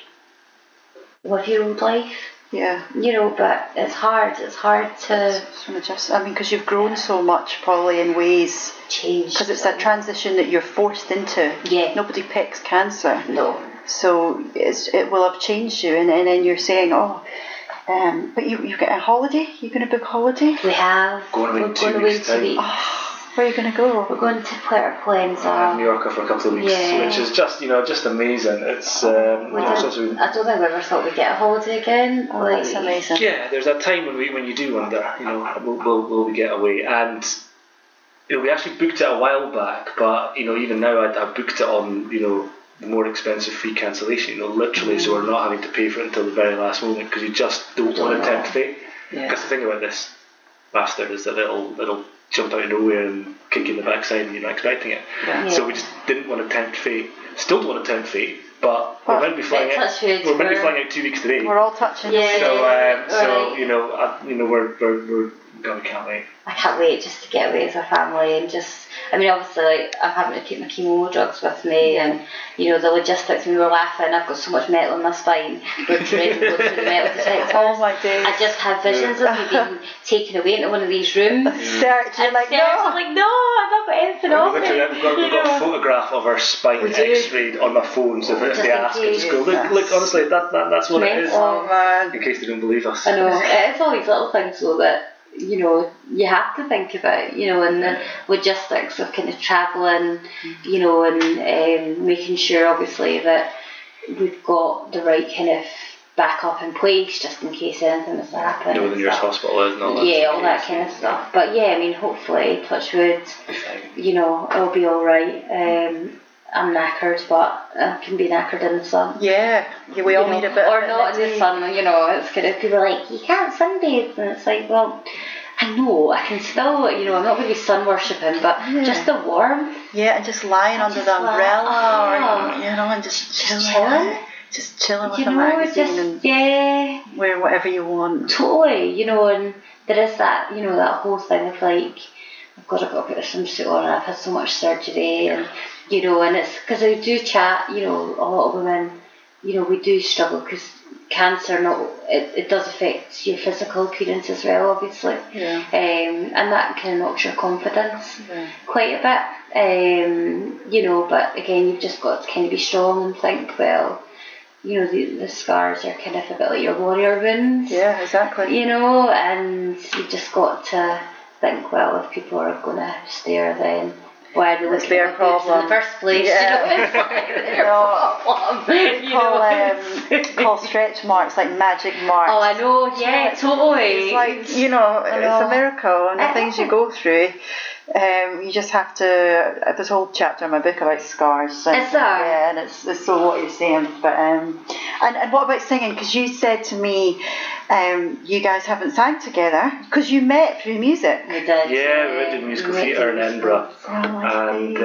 live your old life. Yeah. You know, but it's hard to... adjust. I mean, because you've grown so much, probably, in ways... Changed. Because it's that transition that you're forced into. Yeah. Nobody picks cancer. No. So it will have changed you, and then you're saying, but you get a holiday? You're going to book a holiday? We have. We're going away 2 weeks. Oh, where are you going to go? We're going to Puerto Plata. New Yorker for a couple of weeks, which is just amazing. It's I don't think we ever thought we'd get a holiday again. Oh, like, that's amazing. Yeah, there's that time when you do wonder, you know, will we get away? And you know, we actually booked it a while back, but you know, even now I booked it on, you know, the more expensive free cancellation, you know, literally, so we're not having to pay for it until the very last moment because you just don't want to tempt fate. Because the thing about this bastard is that it'll jump out of nowhere and kick you in the backside and you're not expecting it. Yeah. So we just didn't want to tempt fate, still don't want to tempt fate, but we're meant to be flying out. We're meant to be flying out 2 weeks today. We're all touching. Yeah. So we're God, I can't wait just to get away as a family and just, I mean, obviously, like, I'm having to keep my chemo drugs with me and, you know, the logistics, we were laughing, I've got so much metal in my spine, going to the metal detectors. Oh my days. I just had visions of me being taken away into one of these rooms. I'm like, no, I've not got anything on me. We've got a photograph of our spine x-rayed on my phone, so if they ask, I just go, look, honestly, that's what it is. Oh man. In case they don't believe us. I know, it's all these little things though that, you know, you have to think about, you know, and the logistics of kind of travelling, you know, and making sure, obviously, that we've got the right kind of backup in place just in case anything has happened. You know, the nearest hospital is and all that. Yeah, all that kind of stuff. But yeah, I mean, hopefully, touch wood, you know, it'll be all right. I'm knackered, but I can be knackered in the sun. Yeah, we all need a bit of it. Or not in the sun, you know, it's kind of, people are like, you can't sunbathe, and it's like, well, I know, I can still, you know, I'm not going to be sun worshipping, but just the warmth. Yeah, and just lying under the umbrella, or, you know, and just chilling. Just chilling with a magazine and wear whatever you want. Totally, you know, and there is that, you know, that whole thing of like, oh God, I've got to put a swimsuit on, and I've had so much surgery, and... You know, and it's because I do chat, you know, a lot of women, you know, we do struggle because cancer, it does affect your physical appearance as well, obviously. Yeah. And that kind of knocks your confidence quite a bit. You know, but again, you've just got to kind of be strong and think, well, you know, the scars are kind of a bit like your warrior wounds. Yeah, exactly. You know, and you've just got to think, well, if people are going to stare, then... why do this be a problem in the first place? Call stretch marks like magic marks. Oh, I know. Yeah, totally. It's like, you know, it's a miracle, and the things you go through. You just have to. This whole chapter in my book about scars. And, yeah, and it's so what you're saying. But and what about singing? Because you said to me, you guys haven't sang together because you met through music. We did. Yeah, we did musical theatre in Edinburgh. And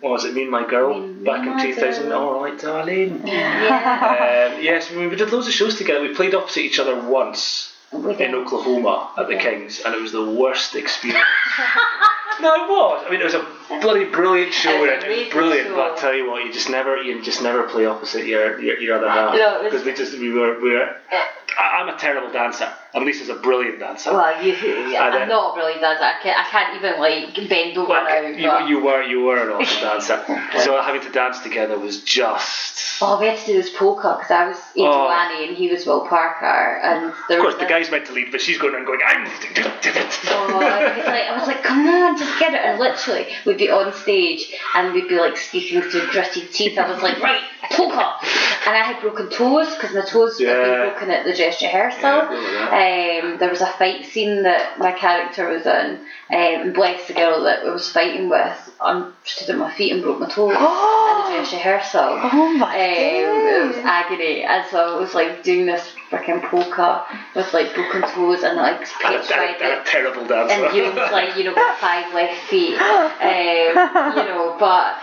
what was it? Me and my girl back in 2000. All right, darling. Yeah. Yes, we did loads of shows together. We played opposite each other once. In Oklahoma at the Kings, and it was the worst experience. No, it was. I mean, it was a bloody brilliant show. It was brilliant, but I tell you what, you just never play opposite your other half, because we were. I'm a terrible dancer, and Lisa's a brilliant dancer. Well, I'm not a brilliant dancer. I can't even like bend over now. You were an awesome dancer. So having to dance together was just. Well, we had to do this polka because I was Annie and he was Will Parker, and of course the guy's meant to lead, but she's going around going, I'm. I was like, come on, just get it, and literally we'd be on stage and we'd be like speaking through gritted teeth. I was like, right, polka, and I had broken toes because my toes had been broken at the dress rehearsal. Yeah, there was a fight scene that my character was in, and bless the girl that I was fighting with, I stood on my feet and broke my toes at the dress rehearsal. Oh my God. It was agony, and so I was like doing this freaking polka with like broken toes and like petrified. And a terrible dancer. And you like, you know, with 5 left feet, you know. But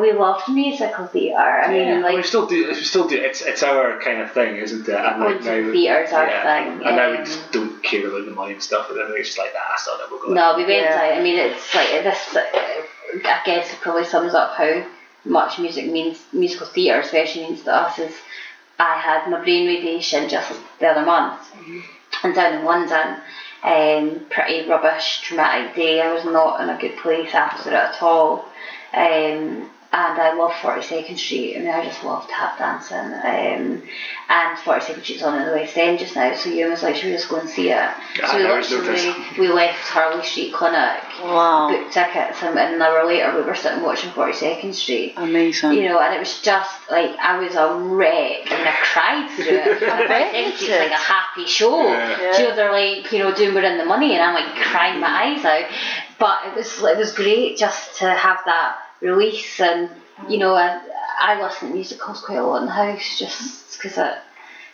we loved musical theatre. I mean, like we still do. It's our kind of thing, isn't it? And like theatre's our thing. And now we just don't care about the money and stuff. And then it's just like that's not ever going. No, we went. Yeah. I mean, it's like this. I guess it probably sums up how much music means. Musical theatre, especially, means to us is. I had my brain radiation just the other month, and down in London, pretty rubbish, traumatic day. I was not in a good place after it at all, and I love 42nd Street. I mean, I just love tap dancing, and 42nd Street's on in the West End just now. So Ewan was like, should we just go and see it? So we left Harley Street Clinic, booked tickets, and an hour later we were sitting watching 42nd Street. Amazing. You know, and it was just like, I was a wreck, and I cried through it. 42nd Street's like a happy show. Yeah. So they're like, you know, doing We're in the Money, and I'm like crying my eyes out. But it was great just to have that release, and you know, I listen to musicals quite a lot in the house just because it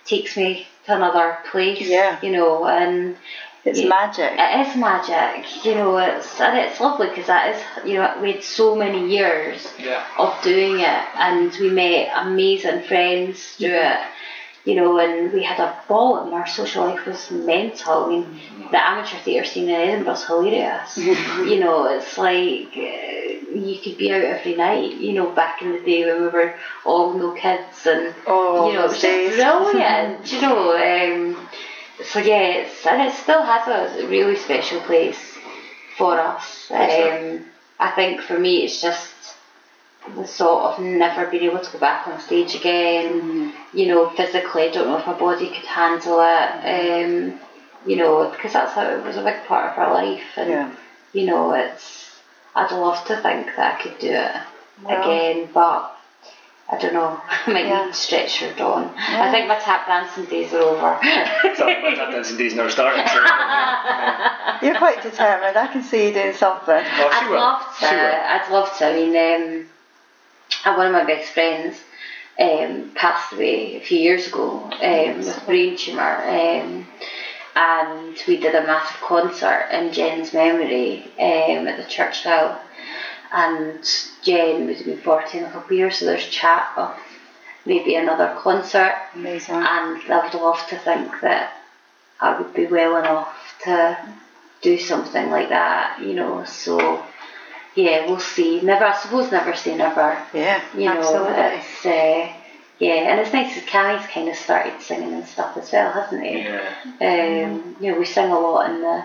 takes me to another place. Yeah, you know, and it's magic. It is magic, you know. It's lovely because that is, you know, we had so many years of doing it, and we met amazing friends through it. You know, and we had a ball. I mean, our social life was mental. I mean, the amateur theatre scene in Edinburgh's hilarious. You know, it's like you could be out every night. You know, back in the day when we were all no kids, and you know, it was just brilliant. You know, so yeah, it still has a really special place for us. I think for me, it's just the thought of never being able to go back on stage again. You know, physically, I don't know if my body could handle it, you know, because that's how it was a big part of our life, and you know, I'd love to think that I could do it again, but I don't know, I might need stretch or dawn. I think my tap dancing days are over. Sorry, my tap dancing days never started. So you're quite determined, I can see you doing something. Oh, I'd love to. I mean, one of my best friends passed away a few years ago with a brain tumour, and we did a massive concert in Jen's memory at the church hill, and Jen would have been 40 in a couple of years, so there's chat of maybe another concert. Amazing. And I would love to think that I would be well enough to do something like that, you know, so yeah, we'll see. Never, I suppose, never say never. Yeah, you know, absolutely. It's, yeah, and it's nice because Cammy's kind of started singing and stuff as well, hasn't he? Yeah. You know, we sing a lot in the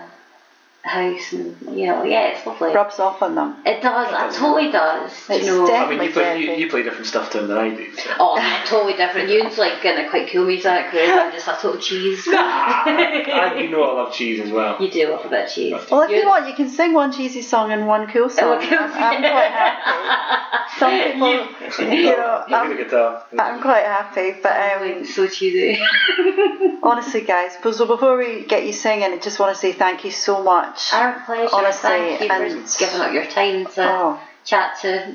house, and you know, yeah, it's lovely. Rubs off on them. It does. It totally does. It's, you know, definitely. I mean, you play different stuff to them than I do. So. Oh, totally different. You're like gonna quite kill me, Zach. Whereas I'm just a total cheese. You know, I love cheese as well. You do love a bit of cheese. Well, if you want, you can sing one cheesy song and one cool song. I'm quite happy. Some people, you know, I'm quite happy, but so cheesy. Honestly, guys. So before we get you singing, I just want to say thank you so much. Our pleasure. Honestly, thank you for giving up your time to chat to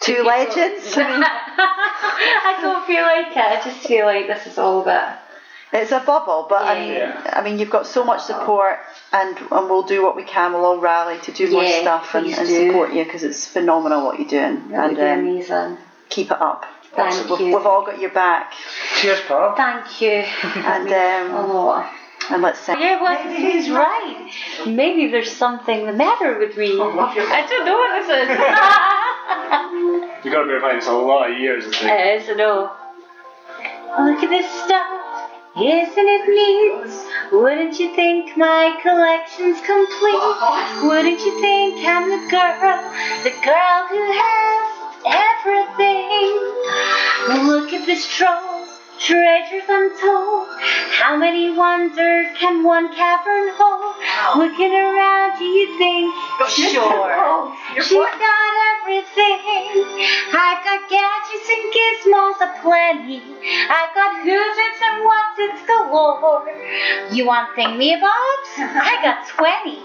two legends. I don't feel like it. I just feel like this is all about. It's a bubble, but I mean, you've got so much support, and we'll do what we can. We'll all rally to do more stuff and support you, because it's phenomenal what you're doing. That'd be amazing. Keep it up. Thank you. We've all got your back. Cheers, pal. Thank you. And a lot. And let's say, maybe he's right. Maybe there's something the matter with me. I don't know what this is. You've got to be reminded, it's a lot of years, isn't it? Yes, I know. Look at this stuff. Isn't it neat? Wouldn't you think my collection's complete? Wouldn't you think I'm the girl who has everything? Look at this troll. Treasures untold, how many wonders can one cavern hold? Wow. Looking around, do you think she's got everything? I've got gadgets and gizmos aplenty. I've got who's it's and what's it's galore. You want thingamabobs? I got 20.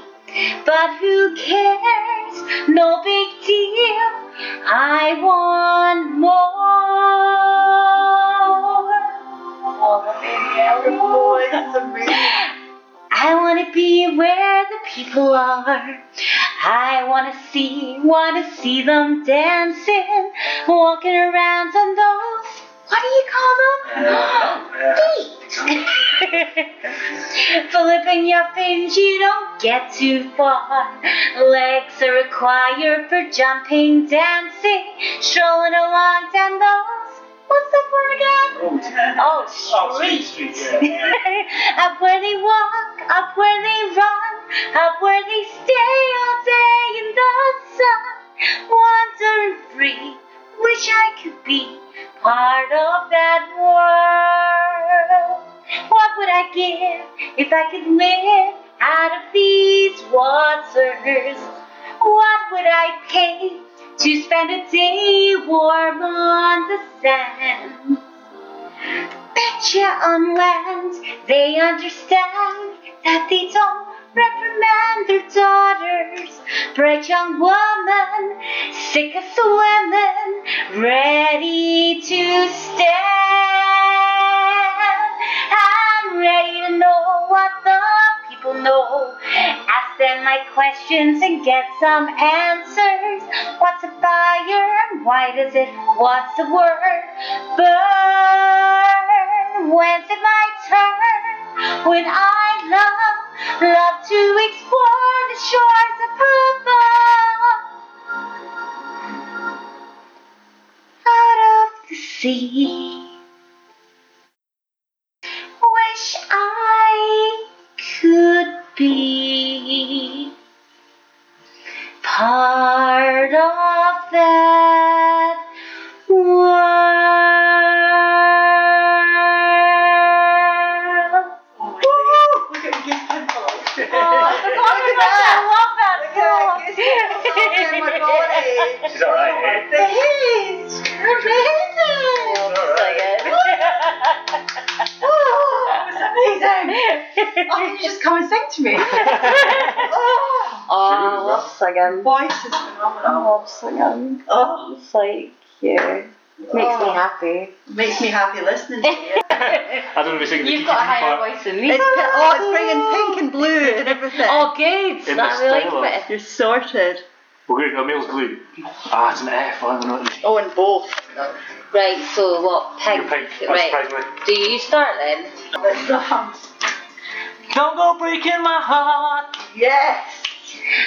But who cares? No big deal. I want more. I want to be where the people are. I want to see them dancing, walking around on those, what do you call them? Feet. Flipping your fins, you don't get too far. Legs are required for jumping, dancing, strolling along down those. What's the word again? Streets. Yeah. Up where they walk, up where they run, up where they stay all day in the sun. Wandering free, wish I could be part of that world. What would I give if I could live out of these waters? What would I pay to spend a day warm on the sand? Betcha on land they understand that they don't reprimand their daughters. Bright young woman, sick of swimming, ready to stand. I'm ready to know what the people know. Ask them my questions and get some answers. What's a fire and why does it? What's the word? Burn. When's it my turn? When I love to explore the shores of purple, out of the sea. Wish I could be part of that world. Woo! Look at the gift envelope. I love that. She's alright, eh? She's amazing. Oh, you just come and sing to me. I love singing. Voice is phenomenal. I love singing. Oh, it's like, makes me happy. Makes me happy listening to you. I don't know if you're singing. You've got a higher voice than me. It's bringing pink and blue and everything. Oh, good. That's really like it. You're sorted. Well, good. Male's blue. Ah, it's an F. I don't know. Oh, and both. Right, so what? Pink. Pink. Right. Do you start then? Don't go breaking my heart. Yes.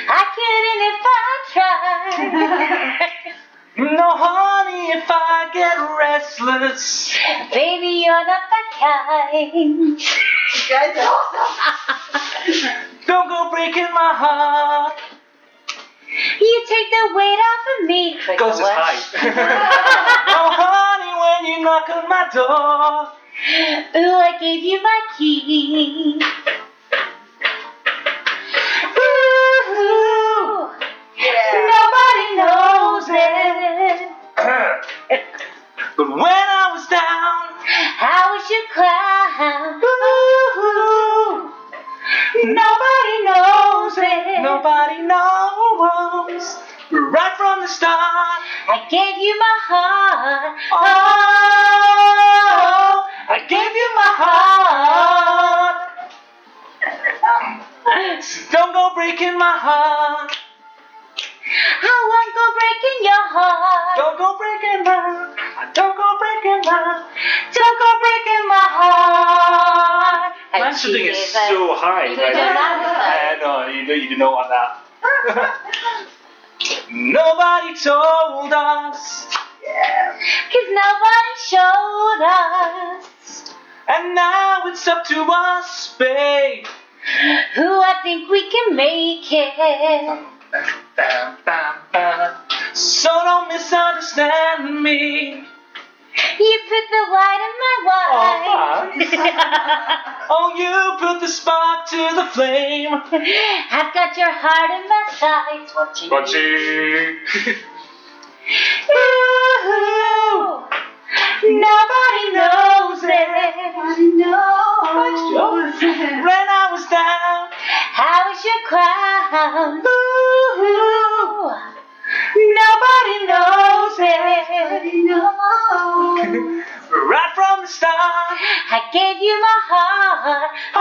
I couldn't if I tried. No, honey, if I get restless. Baby, you're not that kind. You guys are awesome. Don't go breaking my heart. You take the weight off of me. Goes as high. Oh honey, when you knock on my door. Ooh, I gave you my key. Ooh, yeah. Nobody knows it. But when I was down, I wish you climb. Nobody knows it. Nobody knows. Right from the start, I gave you my heart. Oh, I gave you my heart. So don't go breaking my heart. I won't go breaking your heart. Don't go breaking mine. Don't go breaking mine. Don't go breaking my heart. I'm sitting it so high. No, you didn't know on that. Nobody told us. Yeah. 'Cause nobody showed us. And now it's up to us, babe. Who I think we can make it. So don't misunderstand me. You put the light in my life. Oh, you put the spark to the flame. I've got your heart in my sights. Watching. Ooh, nobody knows it. Nobody knows it. When I was down, I was your crown. Ooh. Nobody knows it. Nobody knows. Right from the start, I gave you my heart. Oh,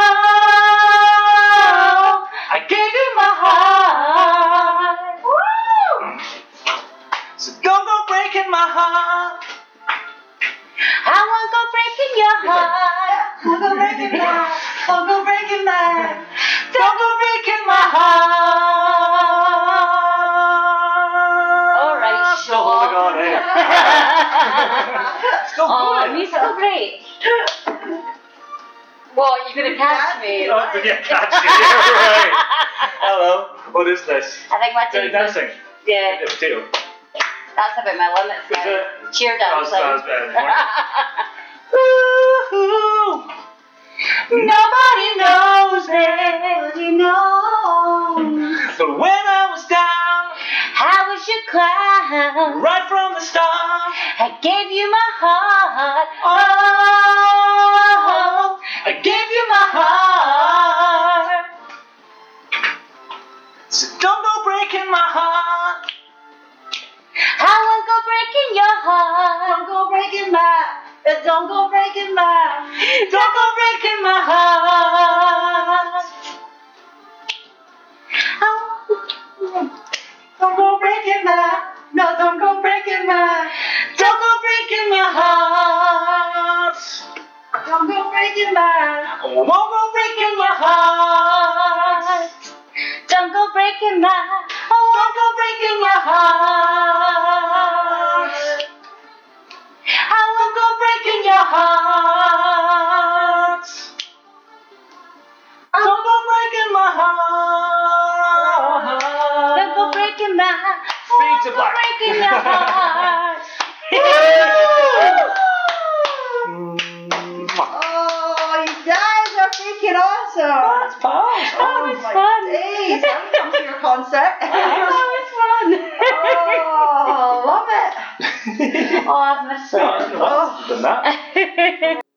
I gave you my heart. Woo! So don't go breaking my heart. I won't go breaking your heart. I'll go breaking mine. I'll go breaking mine. Don't go breaking my heart. Oh, musical break. What, you're going to catch me? Oh, I'm going to catch you. Right. Hello. What is this? I think my team. Dancing? Yeah. The potato. That's about my limits now. Cheer dancing. That was better. Woo-hoo. Nobody knows it. Knows. But when I was down, I was your clown. Right from the start, I gave you my heart. Oh, I gave you my heart. So don't go breaking my heart. I won't go breaking your heart. Don't go breaking mine. Don't go breaking mine. Don't go breaking my heart. Oh. Don't go breaking my, no, don't go breaking my, don't go breaking my heart. Don't go breaking my, won't go breaking my heart. Don't go breaking my, won't go breaking my heart. I won't go breaking your heart. Don't go breaking my heart. Don't go breaking my heart. Don't go breaking your heart. Oh, you guys are freaking awesome. Oh, it's fun. Oh, it's fun. Days. I'm coming to your concert. Oh, it's fun. Oh, love it. Oh, I've missed it. Oh, I don't know what's than that.